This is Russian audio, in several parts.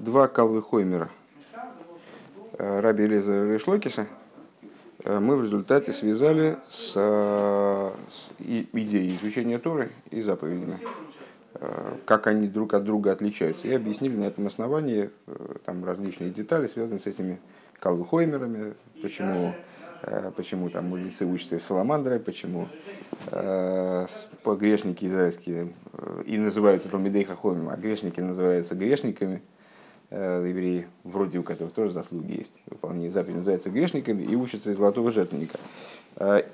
два Калвы Хойнера, раби Лизера Ришлокиша, мы в результате связали с идеей изучения Торы и заповедями. Как они друг от друга отличаются. И объяснили на этом основании там, различные детали, связанные с этими Калвы Хойнерами, почему там мудрецы учатся из Саламандры, почему грешники израильские и называются Талмидей-Хахомим, а грешники называются грешниками, евреи, вроде у которых тоже заслуги есть, выполнение заповедей называются грешниками и учатся из золотого жертвенника.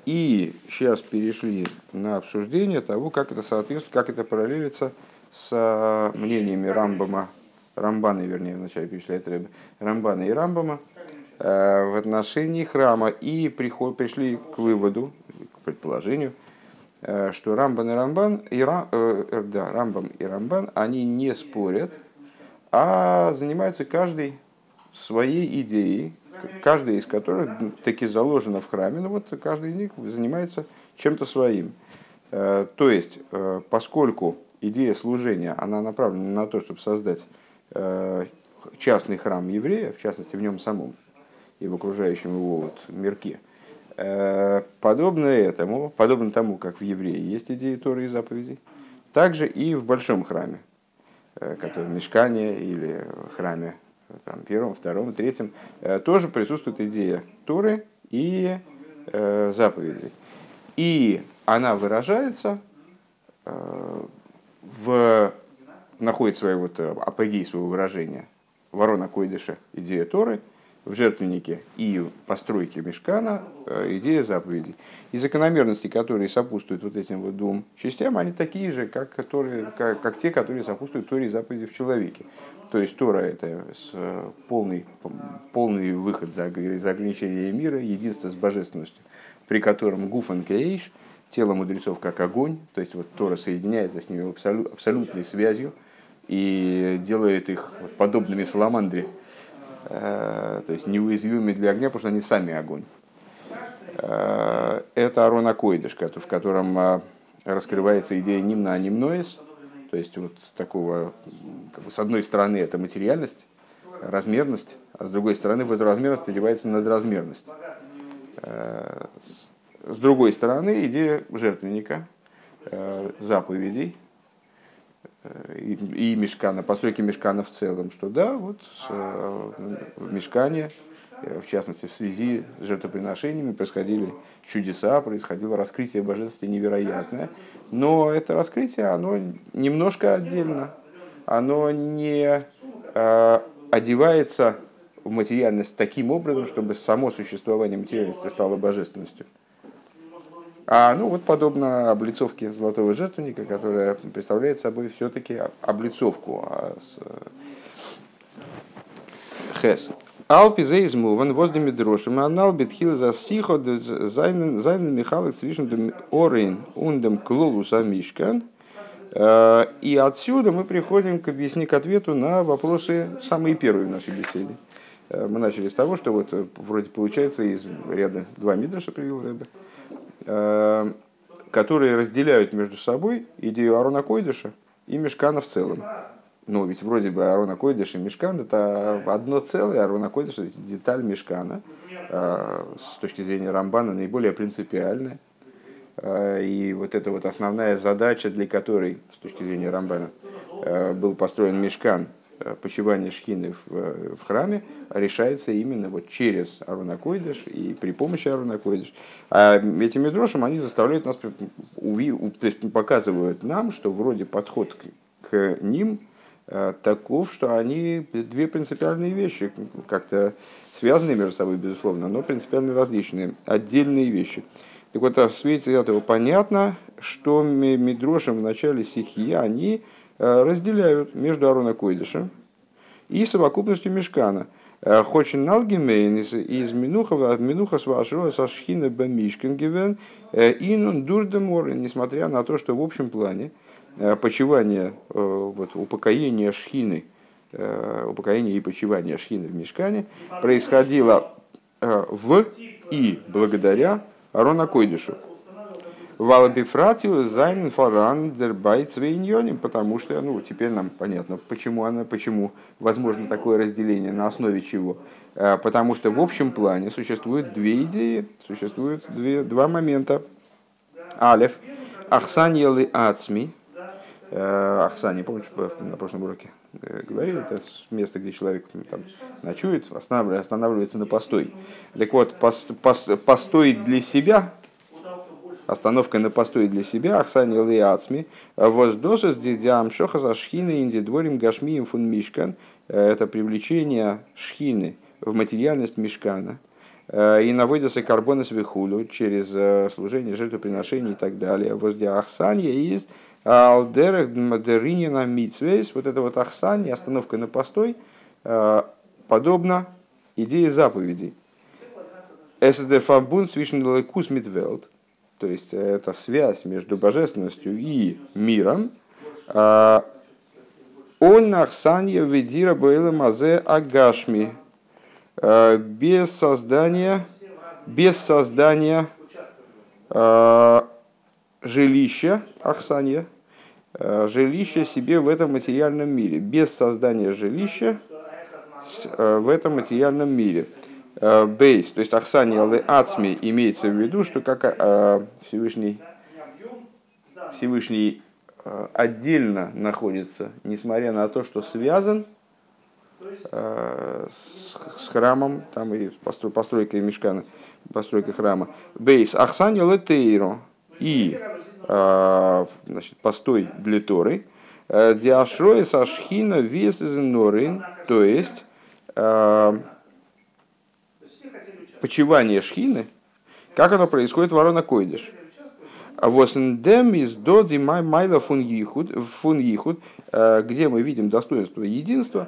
И сейчас перешли на обсуждение того, как это соответствует, как это параллелится с мнениями Рамбана и Рамбама, в отношении храма, и пришли к выводу, к предположению, что Рамбам и Рамбан, они не спорят, а занимаются каждый своей идеей, каждая из которых таки заложена в храме, но вот каждый из них занимается чем-то своим. То есть, поскольку идея служения, она направлена на то, чтобы создать частный храм еврея, в частности в нем самом, и в окружающем его вот мирке. Подобно тому, как в евреи есть идеи Торы и заповедей, также и в большом храме, который в Мешкане или в храме там, первом, втором, третьем, тоже присутствует идея Торы и заповедей. И она выражается находит свой вот апогей своего выражения в Ароне ха-Кодеше идея Торы, в жертвеннике и постройке Мешкана идея заповедей. И закономерности, которые сопутствуют вот этим вот двум частям, они такие же, как те, которые сопутствуют Торе и заповеди в человеке. То есть Тора – это полный выход за ограничение мира, единство с божественностью, при котором Гуфан Кейш, тело мудрецов как огонь, то есть вот Тора соединяется с ними абсолютной связью и делает их подобными саламандре, то есть неуязвимыми для огня, потому что они сами огонь. Это Арон ха-Кодеш, в котором раскрывается идея нимна анимноис, то есть вот такого, как бы, с одной стороны это материальность, размерность, а с другой стороны в эту размерность одевается надразмерность. С другой стороны идея жертвенника, заповедей, и Мешкана, постройки Мешкана в целом, что да, вот в Мешкане, в частности, в связи с жертвоприношениями происходили чудеса, происходило раскрытие божественности невероятное, но это раскрытие, оно немножко отдельно, оно не одевается в материальность таким образом, чтобы само существование материальности стало божественностью. Подобно облицовке золотого жертвенника, которая представляет собой все-таки облицовку Хес. Алпизейзмуван возле Мидрошим, анал битхил за сихо зайнен михалек свишн орейн ундем клолуса мишкан. И отсюда мы приходим к ответу на вопросы, самые первые в нашей беседе. Мы начали с того, что вот вроде получается из ряда два Мидраша привел Ребе, которые разделяют между собой идею Арона ха-Кодеша и Мешкана в целом. Но ведь вроде бы Арон ха-Кодеш и Мешкан – это одно целое, Арон ха-Кодеш – это деталь Мешкана, с точки зрения Рамбана наиболее принципиальная. И вот эта вот основная задача, для которой, с точки зрения Рамбана, был построен Мешкан, почивание Шхины в храме, решается именно вот через Арон ха-Кодеш и при помощи Арон ха-Кодеш. А эти мидрошим, они заставляют нас, показывают нам, что вроде подход к ним таков, что они две принципиальные вещи, как-то связанные между собой, безусловно, но принципиально различные, отдельные вещи. Так вот, в свете этого понятно, что мидрошим в начале сихи, они разделяют между Арон ха-Кодешем и совокупностью Мешкана. Хочин налгемейн из минуха свашуа со шхина бамишкингевен инун дурдемор, несмотря на то, что в общем плане почивание, вот, упокоение и почивание Шхины в Мешкане происходило в и благодаря Арон ха-Кодешу. Валбифратию зайн фарандербайт свейньоним, потому что, ну, теперь нам понятно, почему возможно такое разделение, на основе чего. Потому что в общем плане существуют две идеи, существуют два момента. Алеф, ахсанья ли ацми, ахсанья, помните, на прошлом уроке говорили, это место, где человек там ночует, останавливается на постой. Так вот, постой для себя, остановка на постой для себя, ахсанья ли ацми, воздоса с дидям шоха за шхины индидворим гашмием фун мишкан, это привлечение шхины в материальность мешкана, и наводится карбона свихулю через служение, жертвоприношение и так далее. Возле ахсанья из алдерах дмадеринина митсвейс. Вот это вот ахсанья, остановка на постой, подобно идее заповедей. Эсдефамбун свишен лекус митвелд. То есть это связь между божественностью и миром. Он ахсанья ведира бэйла мазе агашми. Без создания жилища, ахсанья, жилища себе в этом материальном мире. Без создания жилища в этом материальном мире. Бейс, то есть ахсанья ле ацми, имеется в виду, что как Всевышний отдельно находится, несмотря на то, что связан с храмом, там и постройкой мешкана, постройкой храма. Бейс ахсанья летейро и значит, постой для Торы. Диашрои сашхина вес из норин, то есть почивание шхины, как оно происходит в Арон ха-Кодеш. Восендем из доди майла фун йихуд, где мы видим достоинство единства.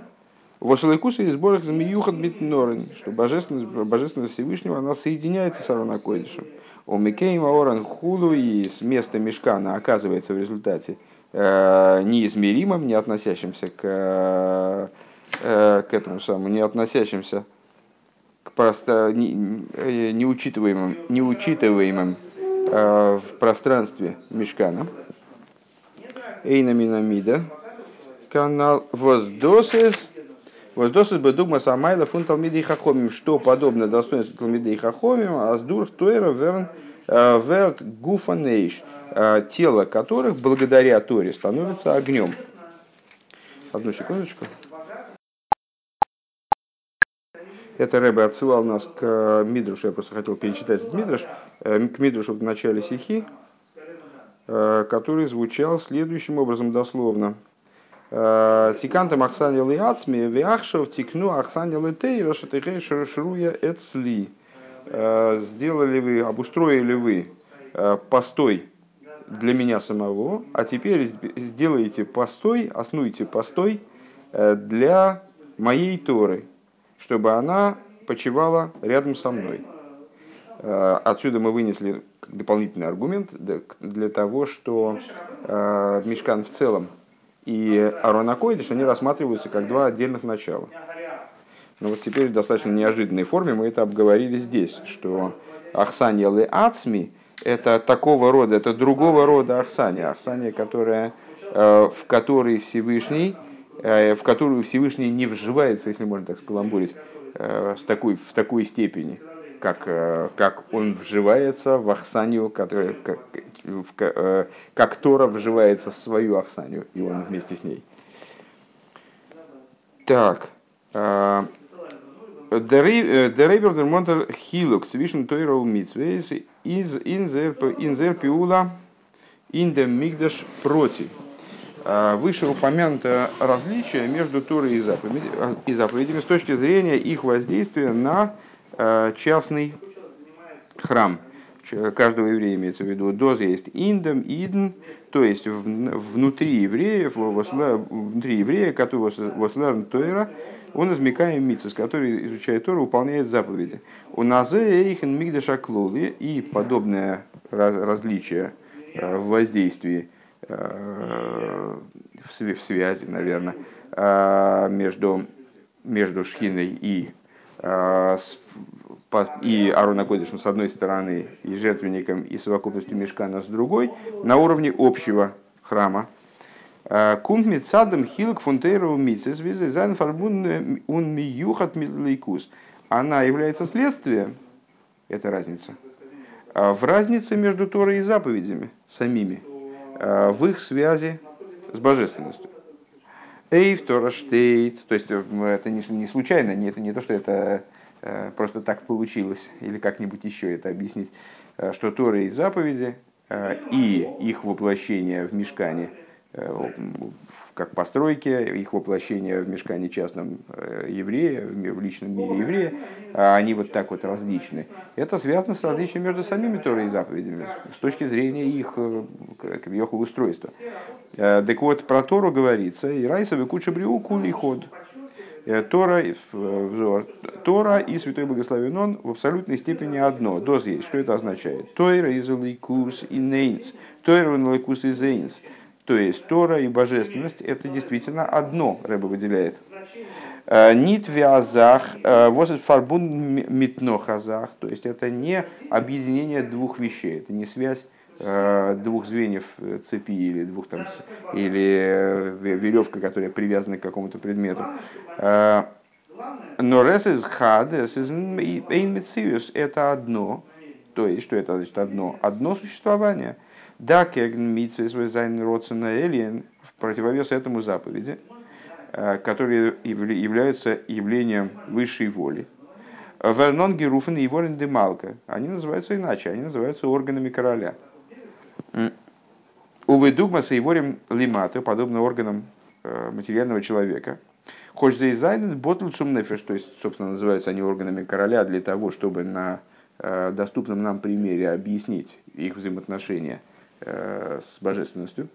Вошлайкуса из борых змеюхат битнорен, что божественность Всевышнего она соединяется с Арон ха-Кодешем. У Микейма Оран Худу и с места мешкана оказывается в результате неизмеримым, не относящимся к этому самому, не относящимся к просто неучитываемым в пространстве мешкана. Эйнаминамида канал воздосес. Воздосит бы дугма самайла фун Талмидей-Хахомим, что подобно достоинству Талмидей-Хахомим, аздур Туэра верт Гуфан Кейш, тело которых благодаря Торе становится огнем. Одну секундочку. Это Рэбе отсылал нас к Мидрушу, я просто хотел перечитать этот Мидраш, к Мидрушу в начале сихи, который звучал следующим образом дословно. Тикантом ахсанья ли ацми, виахшов тикну ахсанья ли тейра, шатихей шруя эцли. Сделали вы, обустроили вы постой для меня самого, а теперь сделайте постой, основайте постой для моей Торы, чтобы она почивала рядом со мной. Отсюда мы вынесли дополнительный аргумент для того, что мешкан в целом и Арон ха-Кодеш, они рассматриваются как два отдельных начала. Но вот теперь в достаточно неожиданной форме мы это обговорили здесь, что ахсанья ле ацми – это такого рода, это другого рода ахсанья, ахсанья, в которую Всевышний не вживается, если можно так скаламбурить, в такой степени, как он вживается в ахсанью, как Тора вживается в свою ахсанью, и он вместе с ней. Так. Дерейбер дермонтер хилук цвишн тойроу митсвейс из инзер пиула инде мигдаш проти. Вышеупомянутое различие между Торой и заповедями с точки зрения их воздействия на частный храм. Каждого еврея имеется в виду. Доз есть индом, идн, то есть внутри еврея, который вослерн Тойра, он измекаем мицвос, который изучает Тору, выполняет заповеди. У назе эйхен мигдаш аклоли, и подобное различие в воздействии, в связи, наверное, между шхиной и и Арон ха-Кодешем с одной стороны, и жертвенником, и совокупностью Мешкана с другой, на уровне общего храма. Кумт митсадам хилк фунтейру митсис визы зайн фарбун ун миюхат мидлейкус. Она является следствием, это разница, в разнице между Торой и заповедями самими, в их связи с божественностью. Эйв Тора штейт, то есть это не случайно, это не то, что это просто так получилось, или как-нибудь еще это объяснить, что Тора и заповеди, и их воплощение в Мишкане, как постройки, их воплощение в Мишкане частном еврея, в личном мире еврея, они вот так вот различны. Это связано с различием между самими Торой и заповедями, с точки зрения их устройства. Так вот, про Тору говорится, и райсовый куча брю кули ход. Тора, взор, Тора и Святой Благословен Он в абсолютной степени одно. Доз есть. Что это означает? Тойра из лейкус и нейнс. Тойра из лейкус и зейнс. То есть Тора и божественность — это действительно одно, Рэба выделяет. Нит вязах, возит фарбун митно хазах. То есть это не объединение двух вещей, это не связь двух звеньев цепи или двух там или веревка, которая привязана к какому-то предмету. Но рес из хад, рес из эйн митсивиус — это одно. То есть что это значит одно? Одно существование. Да, в противовес этому заповеди, которые являются явлением высшей воли. Вернонги Руфен и Ворен де Малка. Они называются иначе, они называются органами короля. Увы, Дугмаса и Ворем Лимата, подобно органам материального человека. Хождейзайн Ботлцум Нефиш, то есть, собственно, называются они органами короля для того, чтобы на доступном нам примере объяснить их взаимоотношения с божественностью.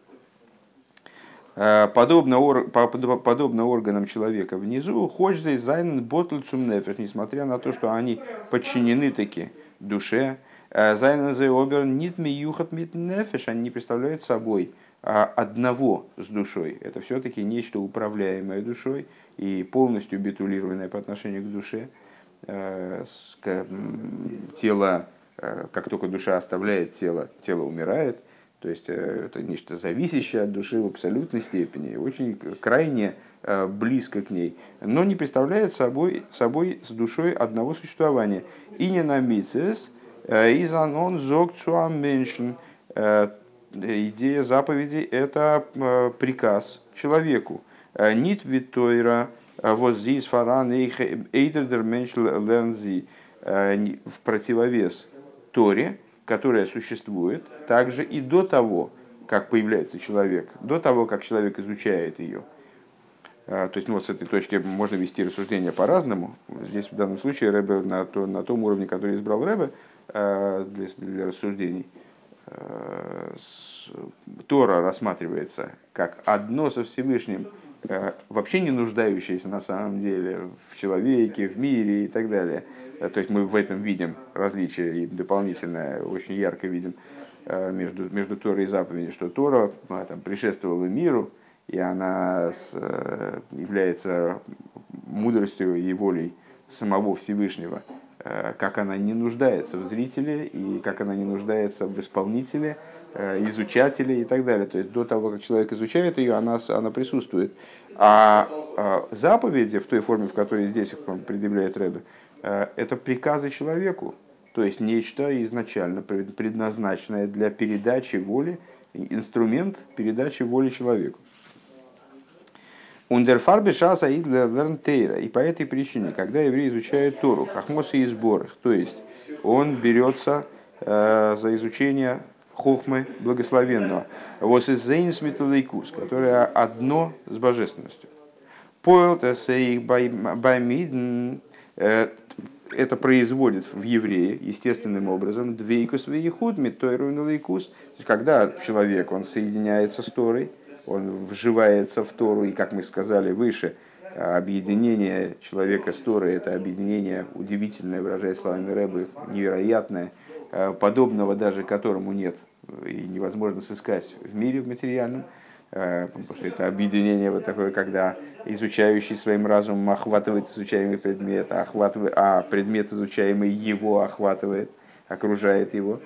Подобно органам человека внизу, ходждей зайн ботль цум нефеш, несмотря на то, что они подчинены таки душе, зайн зе обер нит ми юхат мит нефеш, они не представляют собой одного с душой. Это все-таки нечто управляемое душой и полностью битулированное по отношению к душе. Тело, как только душа оставляет тело, тело умирает. То есть это нечто зависящее от души в абсолютной степени, очень крайне близко к ней, но не представляет собой с душой одного существования. И не намицес, и занон зог цуам меншен. Идея заповеди — это приказ человеку. Нит витойра. Вот здесь фаран эйдердер менш лэнзи, в противовес Торе, которая существует также и до того, как появляется человек, до того, как человек изучает ее. То есть ну, вот с этой точки можно вести рассуждение по-разному. Здесь в данном случае Рэбе на том уровне, который избрал Рэбе для рассуждений, Тора рассматривается как одно со Всевышним, вообще не нуждающиеся на самом деле в человеке, в мире и так далее. То есть мы в этом видим различие и дополнительно очень ярко видим между Торой и заповедью, что Тора там предшествовала миру, и она является мудростью и волей самого Всевышнего, как она не нуждается в зрителе и как она не нуждается в исполнителе, изучателей и так далее. То есть до того, как человек изучает ее, она присутствует. А заповеди в той форме, в которой здесь их предъявляет Рэбе, это приказы человеку, то есть нечто изначально предназначенное для передачи воли, инструмент передачи воли человеку. И по этой причине, когда еврей изучает Тору, хохмос и сбор, то есть он берется за изучение хохмы благословенного, которое одно с божественностью. Это производит в еврее естественным образом двейкус вейхуд митойрун лейкус, когда человек он соединяется с Торой, он вживается в Тору, и, как мы сказали выше, объединение человека с Торой — это объединение удивительное, выражая словами Рэбы, невероятное, подобного даже которому нет и невозможно сыскать в мире в материальном. потому что это объединение вот такое, когда изучающий своим разумом охватывает изучаемый предмет, а предмет, изучаемый его, охватывает, окружает его.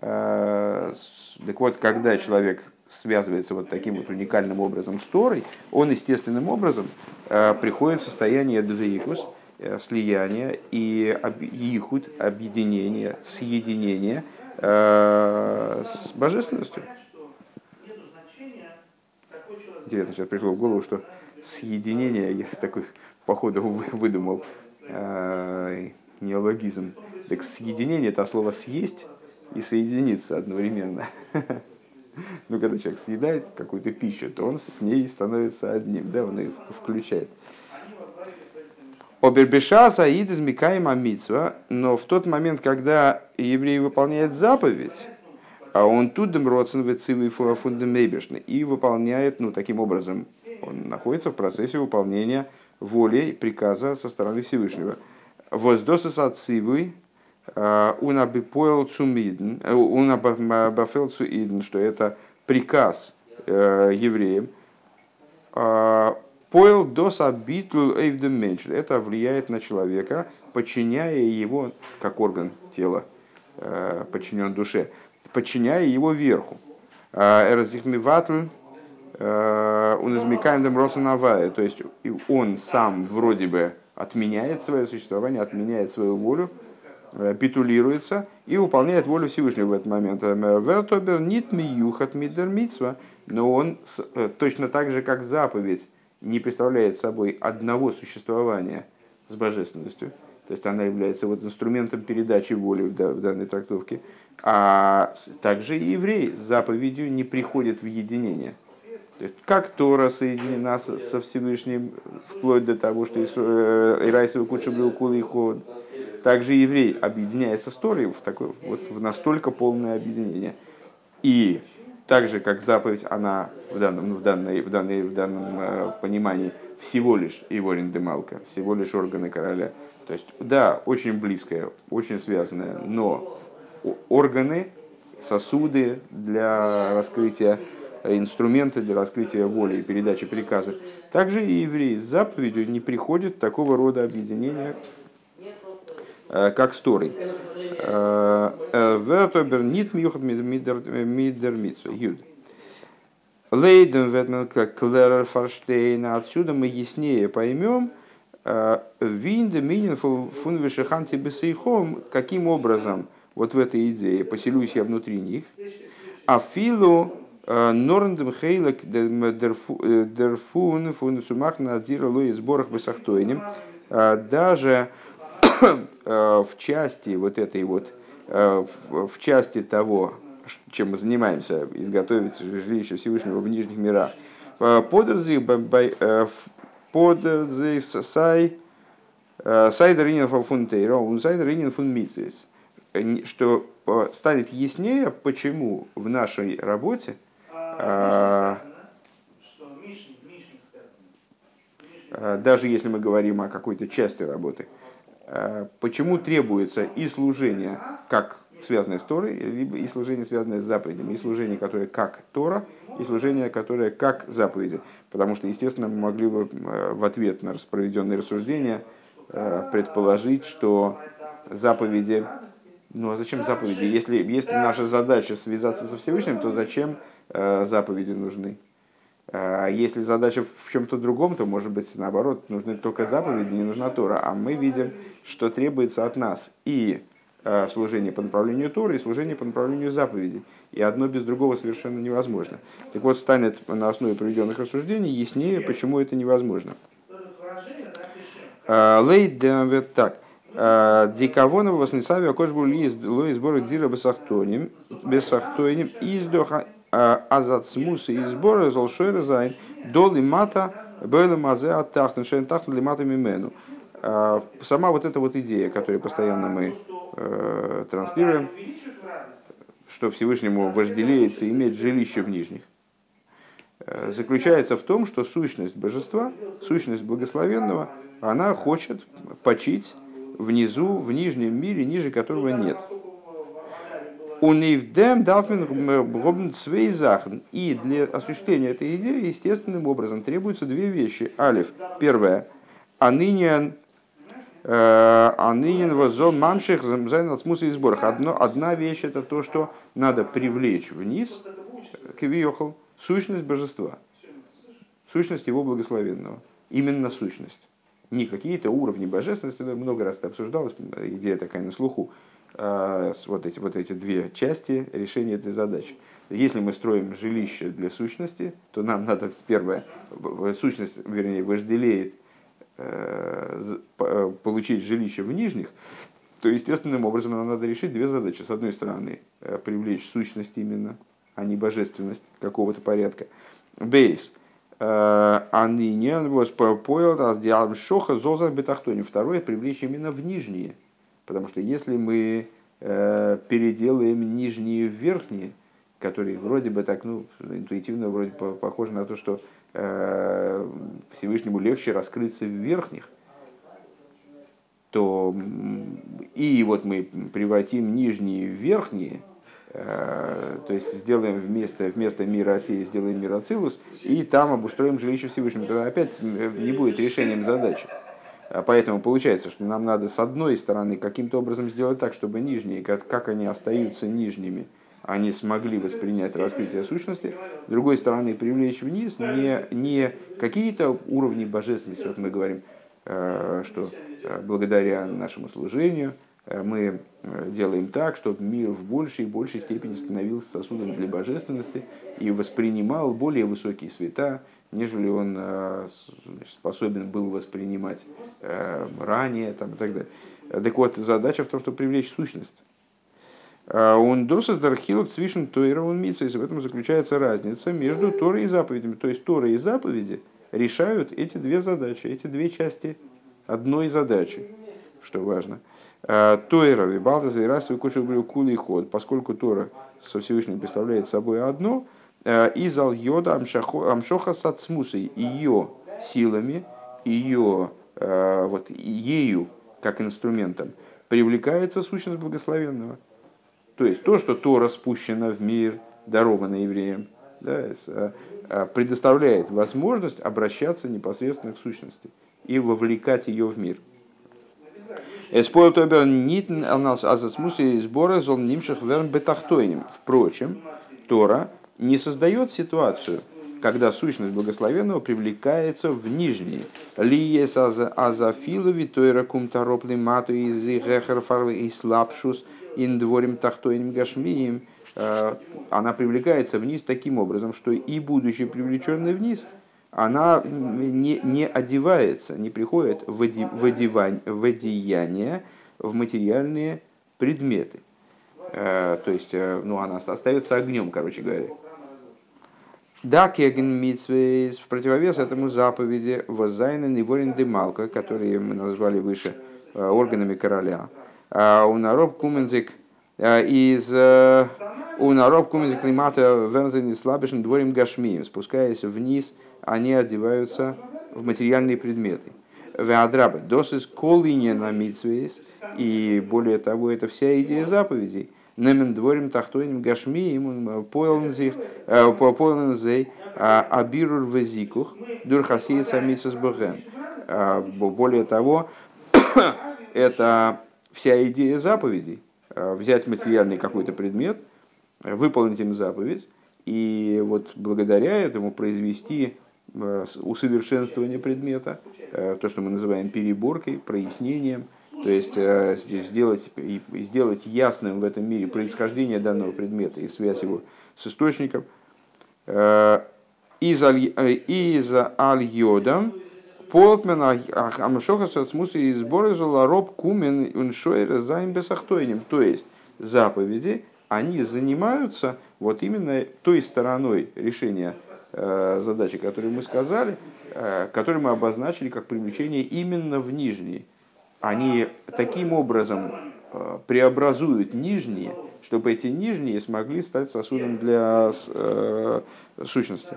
Так вот, когда человек связывается вот таким вот уникальным образом с Торой, он естественным образом приходит в состояние двейкус, слияния и ихуд, объединения, съединения с божественностью. Интересно, сейчас пришло в голову, что съединение, я такой, походу, выдумал неологизм. Так съединение – это слово «съесть» и «соединиться» одновременно. Ну, когда человек съедает какую-то пищу, то он с ней становится одним, да, он ее включает. «Обербеша саид измикаема мицва», но в тот момент, когда еврей выполняет заповедь, а он тут демроценвецивый фундамейбешный и выполняет, ну, таким образом, он находится в процессе выполнения воли и приказа со стороны Всевышнего. Воздососацивый унабафелцуидн, что это приказ евреям. Поэл досабитл эйвдеменчл, это влияет на человека, подчиняя его, как орган тела, подчинен душе, подчиняя его верху. Эразихмиватль уназмикаемдем росанавая, то есть он сам вроде бы отменяет свое существование, отменяет свою волю, битулируется и выполняет волю Всевышнего в этот момент. Вертобер нит миюхат мидер мицва, но он точно так же, как заповедь, не представляет собой одного существования с божественностью. То есть она является вот инструментом передачи воли в данной трактовке. А также и еврей с заповедью не приходит в единение. То есть, как Тора соединена со Всевышним, вплоть до того, что Ирайсовый кучебрил кулы и холод, также еврей объединяется с Торой в такое, вот, в настолько полное объединение. И так же, как заповедь, она в данном понимании всего лишь его рендемалка, всего лишь органы короля. То есть, да, очень близкое, очень связанное, но органы, сосуды для раскрытия, инструменты для раскрытия воли и передачи приказа. Также и евреи с заповедью не приходят в такого рода объединения, как с Торой. Вертобер нит мьюхат мидер митсва. Лейден ветмен клерер фарштейна. Отсюда мы яснее поймем, каким образом вот в этой идее поселюсь я внутри них. Афилу норндем хейлек дерфун фун сумах надзира луи сборах бесахтойним. Даже в части вот этой вот, в части того, чем мы занимаемся, изготовить жилище Всевышнего в нижних мирах. Подерзи сай сайдеринин фунтейро, он сайдеринин фунмицис, что станет яснее, почему в нашей работе даже если мы говорим о какой-то части работы, почему требуется и служение, как связанное с Торой, либо и служение, связанное с заповедями, и служение, которое как Тора, и служение, которое как заповеди. Потому что, естественно, мы могли бы в ответ на проведенные рассуждения предположить, что заповеди... Ну а зачем заповеди? Если наша задача связаться со Всевышним, то зачем заповеди нужны? Если задача в чем-то другом, то, может быть, наоборот, нужны только заповеди, не нужна Тора. А мы видим, что требуется от нас и служение по направлению Торы, и служение по направлению заповедей. И одно без другого совершенно невозможно. Так вот, станет на основе приведенных рассуждений яснее, почему это невозможно. Лейдем вот так. Дикавонова воснесавия кожбули лоизборы дира бесахтоним издоха. Азацмус и сборы золшой разайн до лимата белемазе оттахнут шентахнут лиматами мену. Сама вот эта вот идея, которую постоянно мы транслируем, что Всевышнему вожделеется иметь жилище в нижних, заключается в том, что сущность божества, сущность благословенного, она хочет почить внизу, в нижнем мире, ниже которого нет. И для осуществления этой идеи естественным образом требуются две вещи. Алиф. Первое. Анынин возом мамших зайн от смуса и сборах. Одна вещь — это то, что надо привлечь вниз квиохол сущность божества, сущность его благословенного, именно сущность. Не какие-то уровни божественности, много раз это обсуждалось, идея такая на слуху. Вот эти две части решения этой задачи. Если мы строим жилище для сущности, то нам надо, первое, сущность, вернее, вожделеет получить жилище в нижних, то естественным образом нам надо решить две задачи. С одной стороны, привлечь сущность именно, а не божественность какого-то порядка. Бейс. Второе, привлечь именно в нижние. Потому что если мы переделаем нижние в верхние, которые вроде бы так, интуитивно вроде похоже на то, что Всевышнему легче раскрыться в верхних, то и вот мы превратим нижние в верхние, то есть сделаем вместо мира Осии сделаем мир Ацилус, и там обустроим жилище Всевышнему. Тогда опять не будет решением задачи. Поэтому получается, что нам надо с одной стороны каким-то образом сделать так, чтобы нижние, как они остаются нижними, они смогли воспринять раскрытие сущности. С другой стороны, привлечь вниз не какие-то уровни божественности. Вот мы говорим, что благодаря нашему служению мы делаем так, чтобы мир в большей и большей степени становился сосудом для божественности и воспринимал более высокие света, нежели он способен был воспринимать ранее там, и так далее. Так вот, задача в том, чтобы привлечь сущность. В этом заключается разница между Торой и заповедями. То есть Тора и заповеди решают эти две задачи, эти две части одной задачи, что важно. Тора и Балтаза и Рас и Кушебрю Кулы и Ход, поскольку Тора со Всевышним представляет собой одно, и зал йода амшоха сацмусой, ее силами, ее вот ею как инструментом привлекается сущность благословенного. То есть то, что Тора спущена в мир, дарована евреям, да, предоставляет возможность обращаться непосредственно к сущности и вовлекать ее в мир. Впрочем, Тора не создает ситуацию, когда сущность благословенного привлекается в нижние. Она привлекается вниз таким образом, что и будучи привлеченной вниз, она не одевается, не приходит в одеяние, в материальные предметы. То есть она остается огнем, короче говоря. В противовес этому заповеди воззайнен и ворен демалка, которые мы назвали выше органами короля. Унароб кумензик из унароб кумензик климата верзен и слабешен дворим гашмием. Спускаясь вниз, они одеваются в материальные предметы. Веадраба досыс колыня на митсвейс, и более того, это вся идея заповедей. Немен дворим тахтоиним гашми им пополнензей абирур везикух дурхасии самицус богем. Более того, это вся идея заповедей. Взять материальный какой-то предмет, выполнить им заповедь, и вот благодаря этому произвести усовершенствование предмета, то, что мы называем переборкой, прояснением. То есть сделать ясным в этом мире происхождение данного предмета и связь его с источником. Из-за аль-йодам полтмен амшохасат смусы и сборы золороб кумен уншойра займбесахтойним. То есть заповеди, они занимаются вот именно той стороной решения задачи, которую мы сказали, которую мы обозначили как привлечение именно в нижние. Они таким образом преобразуют нижние, чтобы эти нижние смогли стать сосудом для сущности.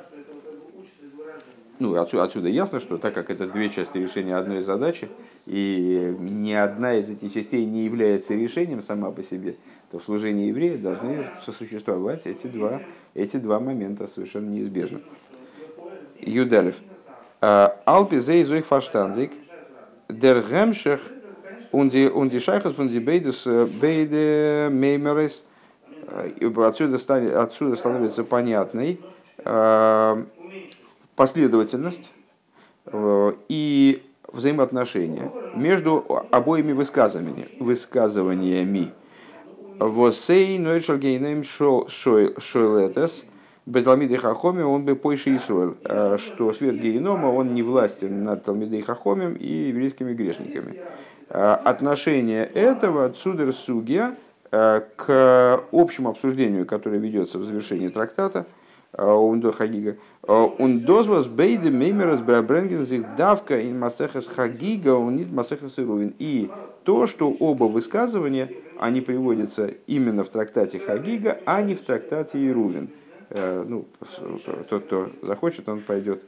Отсюда ясно, что так как это две части решения одной задачи, и ни одна из этих частей не является решением сама по себе, то в служении евреев должны сосуществовать эти два момента совершенно неизбежно. Юдалев. Алпи зейзуих фаштандик дер гемшех унди шайхас унди бейдус бейде меймерес. Отсюда становится понятной последовательность и взаимоотношения между обоими высказываниями. Восей нойшел гейнем шойлетес беталмидей-Хахомим он бы пойши Исруэль, что свет Геенома он не властен над Талмидей-Хахомим и еврейскими грешниками. Отношение этого отсюда сугья к общему обсуждению, которое ведется в завершении трактата Хагига. И то, что оба высказывания, они приводятся именно в трактате Хагига, а не в трактате Ерувин. Ну, тот, кто захочет, он пойдет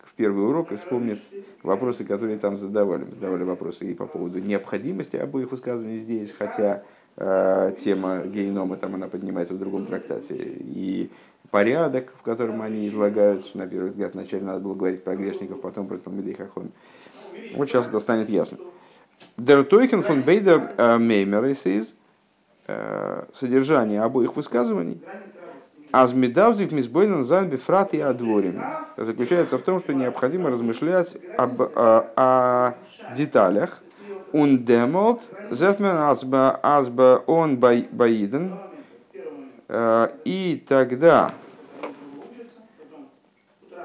в первый урок и вспомнит вопросы, которые там задавали. Мы задавали вопросы и по поводу необходимости обоих высказываний здесь, хотя тема Геенома там она поднимается в другом трактате, и порядок, в котором они излагаются, на первый взгляд, вначале надо было говорить про грешников, потом про Талмидей-Хахомим. Вот сейчас это станет ясно. Der Teuchen von Beider Meimeres is содержание обоих высказываний Азмидавзик Мисбойнан Занби Фрат и Адворим заключается в том, что необходимо размышлять о деталях. Ундемолт, зетмен азба он баиден, и тогда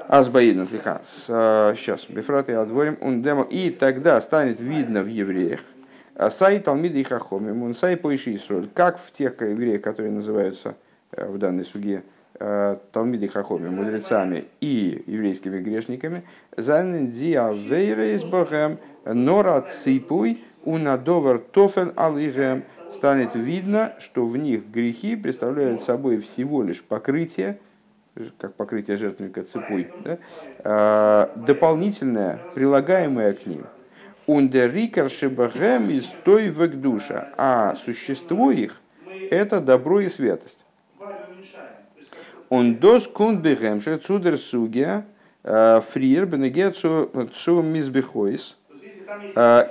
азбаиден, слегка, сейчас бифрат и отворим, ундемолт, и тогда станет видно в евреях сай Талмидей-Хахомим, он сай поиши Исруэль, как в тех евреях, которые называются в данной суге Талмидей-Хахомим, мудрецами и еврейскими грешниками, занен диавейрейс богем. Нора ципуй унадовар тофен алигэм, станет видно, что в них грехи представляют собой всего лишь покрытие, как покрытие жертвенника ципуй, да? Дополнительное, прилагаемое к ним. Ундерикар шибагэм из той век душа, а существо их это добро и святость. Ундос кундбэгэм шэ цудер сугя фриер бенегэ цу мизбэхойс.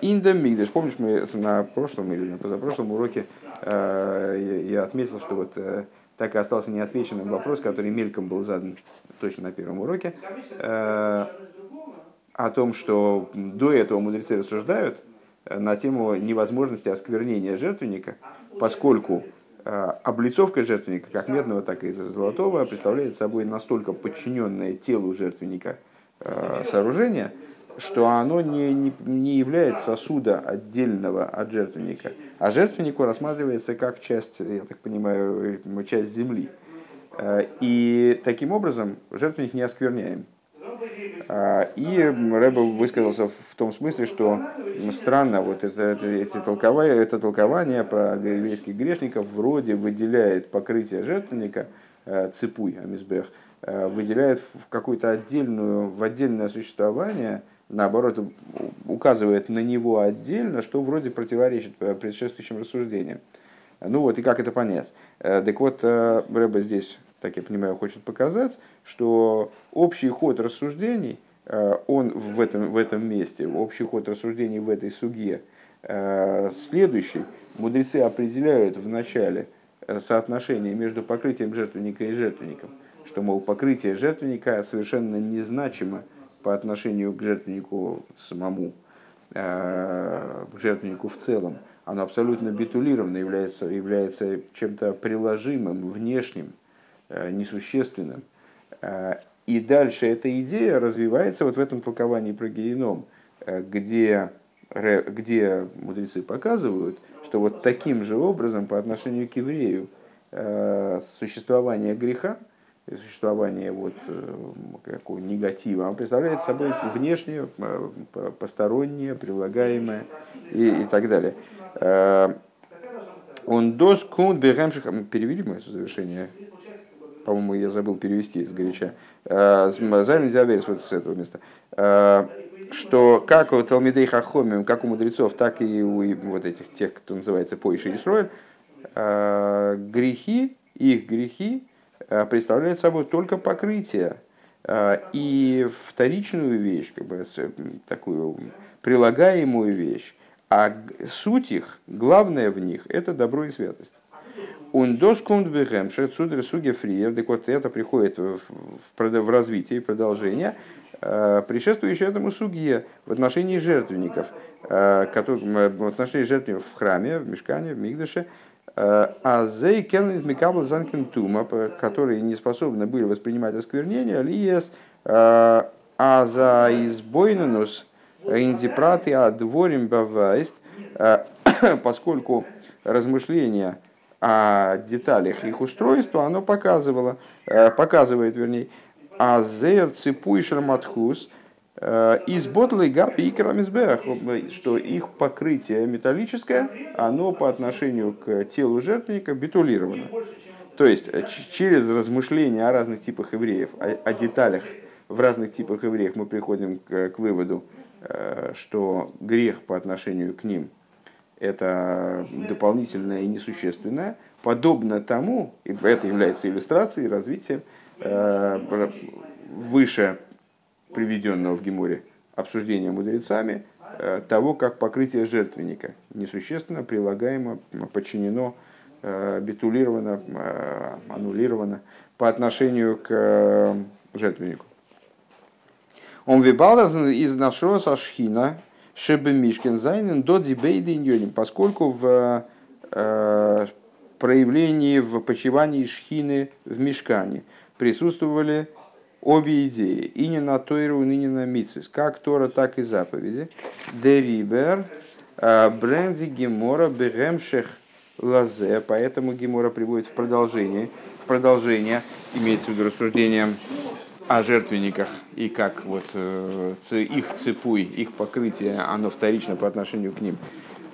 Мигдаш. Помнишь, мы на прошлом или на позапрошлом уроке я отметил, что вот так и остался неотвеченным вопрос, который мельком был задан точно на первом уроке, о том, что до этого мудрецы рассуждают на тему невозможности осквернения жертвенника, поскольку облицовка жертвенника, как медного, так и золотого, представляет собой настолько подчиненное телу жертвенника сооружение, что оно не является сосуда отдельного от жертвенника, а жертвеннику рассматривается как часть, я так понимаю, часть земли. И таким образом жертвенник не оскверняем. И Рэбе высказался в том смысле, что странно, вот это толкование про еврейских грешников вроде выделяет покрытие жертвенника, ципуй, амизбех, выделяет в какое-то отдельное существование, наоборот, указывает на него отдельно, что вроде противоречит предшествующим рассуждениям. Ну вот, и как это понять? Так вот, Рэбе здесь, так я понимаю, хочет показать, что общий ход рассуждений, он в этом месте, общий ход рассуждений в этой суге следующий. Мудрецы определяют в начале соотношение между покрытием жертвенника и жертвенником, что, мол, покрытие жертвенника совершенно незначимо по отношению к жертвеннику самому, к жертвеннику в целом. Оно абсолютно битулировано, является чем-то приложимым, внешним, несущественным. И дальше эта идея развивается вот в этом толковании про Гееном, где мудрецы показывают, что вот таким же образом по отношению к еврею существование греха, существование вот какого негатива, он представляет собой внешнее, постороннее, прилагаемое и так далее. Он доскун бегемшихам, перевели мы это завершение, по-моему, я забыл перевести из горяча. Займ нельзя верить вот с этого места, что как у Талмидей-Хахомим, как у мудрецов, так и у вот этих тех, кто называется Поиш и Исроэль, грехи, их грехи представляют собой только покрытие и вторичную вещь, как бы такую прилагаемую вещь, а суть их, главное в них, это добро и святость. Так вот, это приходит в развитие и продолжение, предшествующее этому сугье в отношении жертвенников, в отношении жертвенников в храме, в мешкане, в мигдаше, которые не способны были воспринимать осквернение, лиес, а за избойнанус индипраты адворим бавайст, поскольку размышления о деталях их устройства оно показывает, азер ципуй шарматхус из ботлы гап и крамизбех, что их покрытие металлическое, оно по отношению к телу жертвенника битулировано. То есть через размышления о разных типах евреев, о деталях в разных типах евреев мы приходим к выводу, что грех по отношению к ним это дополнительное и несущественное, подобно тому, и это является иллюстрацией развития выше приведенного в Геморе обсуждения мудрецами того, как покрытие жертвенника несущественно, прилагаемо, подчинено, битулировано, аннулировано по отношению к жертвеннику. Он вибалдаз из нашего со Шхина, поскольку в проявлении, в почивании Шхины в Мишкане присутствовали обе идеи, и не на Тойру, и не на Мицве, как Тора, так и заповеди. Дерибер, бренди Гемора, беремшех лазе, поэтому Гемора приводит в продолжение, имеется в виду рассуждение о жертвенниках и как вот их цепуй, их покрытие, оно вторично по отношению к ним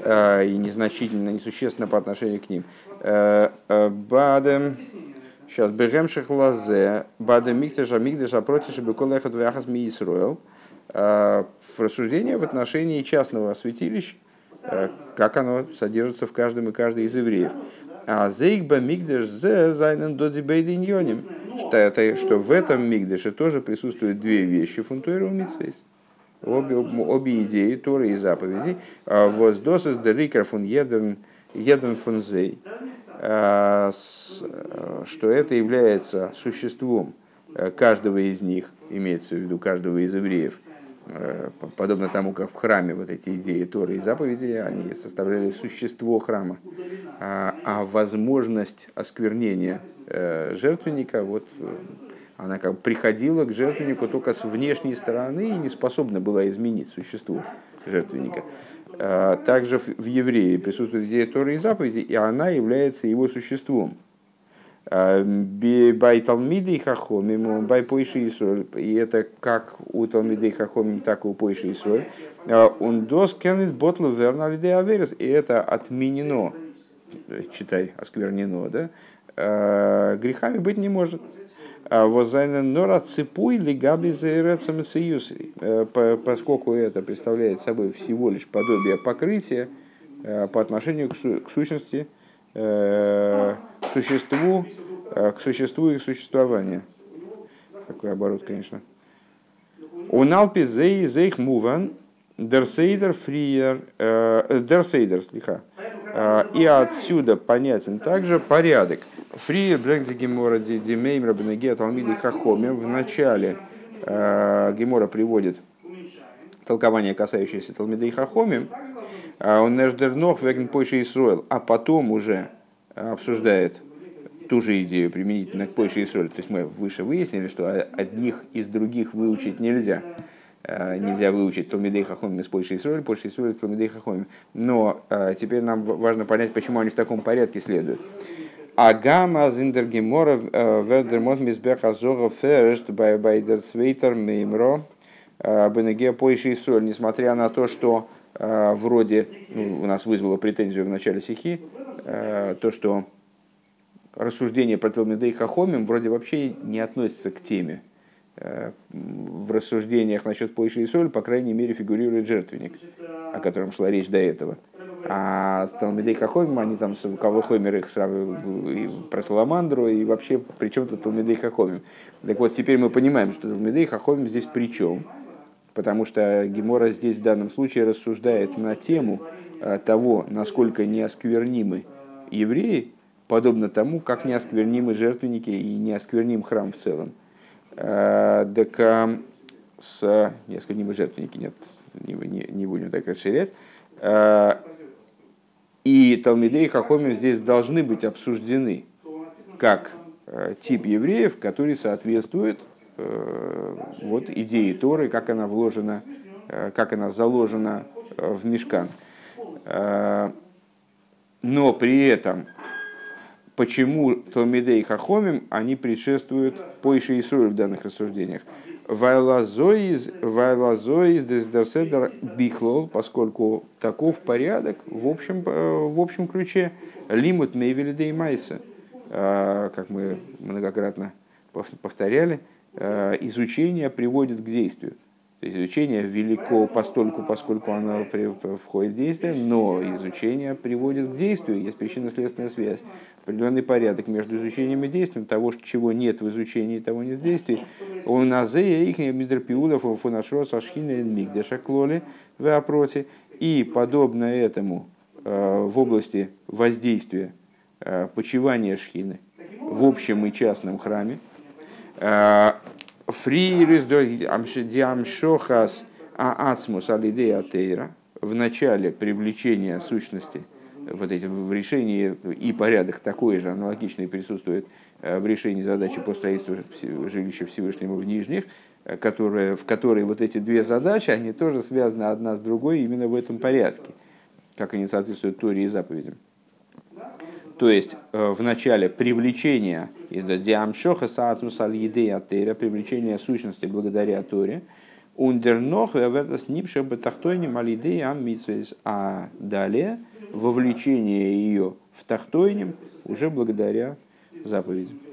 и незначительно, несущественно по отношению к ним. Бадем, сейчас бегемших лазе, бадем миктежа мигдеша против шебеколеха двяхас миисроэл. Рассуждение в отношении частного святилища, как оно содержится в каждом и каждой из евреев. А зейкба мигдеш зе зайнен до дебейдиньоним. Что в этом мигдеше тоже присутствуют две вещи фунтуэру митсвейс. Обе идеи, Торы и заповеди. Воздос из дерикер фун еден фун зей. Что это является существом каждого из них, имеется в виду каждого из евреев. Подобно тому, как в храме вот эти идеи Торы и заповеди, они составляли существо храма. А возможность осквернения жертвенника, вот, она как бы приходила к жертвеннику только с внешней стороны и не способна была изменить существо жертвенника. Также в евреи присутствует идея Торы и заповеди, и она является его существом. Бай Талмидей-Хахомим, бай Пойши Исроэль, и это как у Талмидей-Хахомим, так и у Пойши Исроэль. Он доскенит ботл верно лидей аверис, и это отменено, читай, осквернено, да, грехами быть не может. Воззайнен нора цепуй лигаби заирецам союз, поскольку это представляет собой всего лишь подобие покрытия по отношению к сущности, к существу их существования. Такой оборот, конечно. Уналпи зей зейх муван дерсейдер фриер дерсейдер слиха. И отсюда понятен также порядок. Фриер бренди гемора димейм рабнеге талмиды хахомим. В начале гемора приводит толкование, касающееся талмидей хахомим. Он неждернох вегн пойши Исроэл, а потом уже обсуждает ту же идею применительно к пойши Исроэль. То есть мы выше выяснили, что одних из других выучить нельзя. Нельзя выучить Талмидей Хахомим из пойши Исроэль, пойши Исроэль из Талмидей Хахомим. Но теперь нам важно понять, почему они в таком порядке следуют. Агама зиндер гемора вердер мот мизбех азора фершт байдер цвейтер меймро бенеге пойши Исроэль. Несмотря на то, что вроде у нас вызвало претензию в начале сихи, то, что рассуждение про Талмидей-Хахомим вроде вообще не относится к теме. В рассуждениях насчет Пойши и Соль, по крайней мере, фигурирует жертвенник, о котором шла речь до этого. А с Талмидей-Хахомим, они там с Калва Хойнер их сравнивают про Саламандру, и вообще при чем тут Талмидей-Хахомим. Так вот, теперь мы понимаем, что Талмидей-Хахомим здесь при чем? Потому что Гемора здесь в данном случае рассуждает на тему того, насколько неосквернимы евреи, подобно тому, как неосквернимы жертвенники и неоскверним храм в целом. Так с неосквернимы жертвенники, нет, не будем так расширять. И Талмидей-Хахомим здесь должны быть обсуждены как тип евреев, который соответствует вот, идее Торы, как она вложена, как она заложена в Мешкан. Но при этом, почему Талмидей-Хахомим они предшествуют Поише Исроэль в данных рассуждениях? Вайлазоиз дездарседар бихлол, поскольку таков порядок в общем ключе лимут мейвелидей майса, как мы многократно повторяли, изучение приводит к действию. То есть изучение велико постольку, поскольку оно входит в действие, но изучение приводит к действию, есть причинно-следственная связь. Определенный порядок между изучением и действием, того, чего нет в изучении, того нет в действии. У нас их мидрапиулов, у фунашро, сашхина, мигдаша, клоли, веопроти. И подобно этому в области воздействия, почивания шхины в общем и частном храме, в начале привлечения сущности, вот этим, в решении, и порядок такой же, аналогичный, присутствует в решении задачи по строительству жилища Всевышнего в Нижних, в которой вот эти две задачи, они тоже связаны одна с другой именно в этом порядке, как они соответствуют Торе и заповедям. То есть в начале привлечения, привлечения сущности благодаря Торе, а далее вовлечение ее в тахтойним уже благодаря заповедям.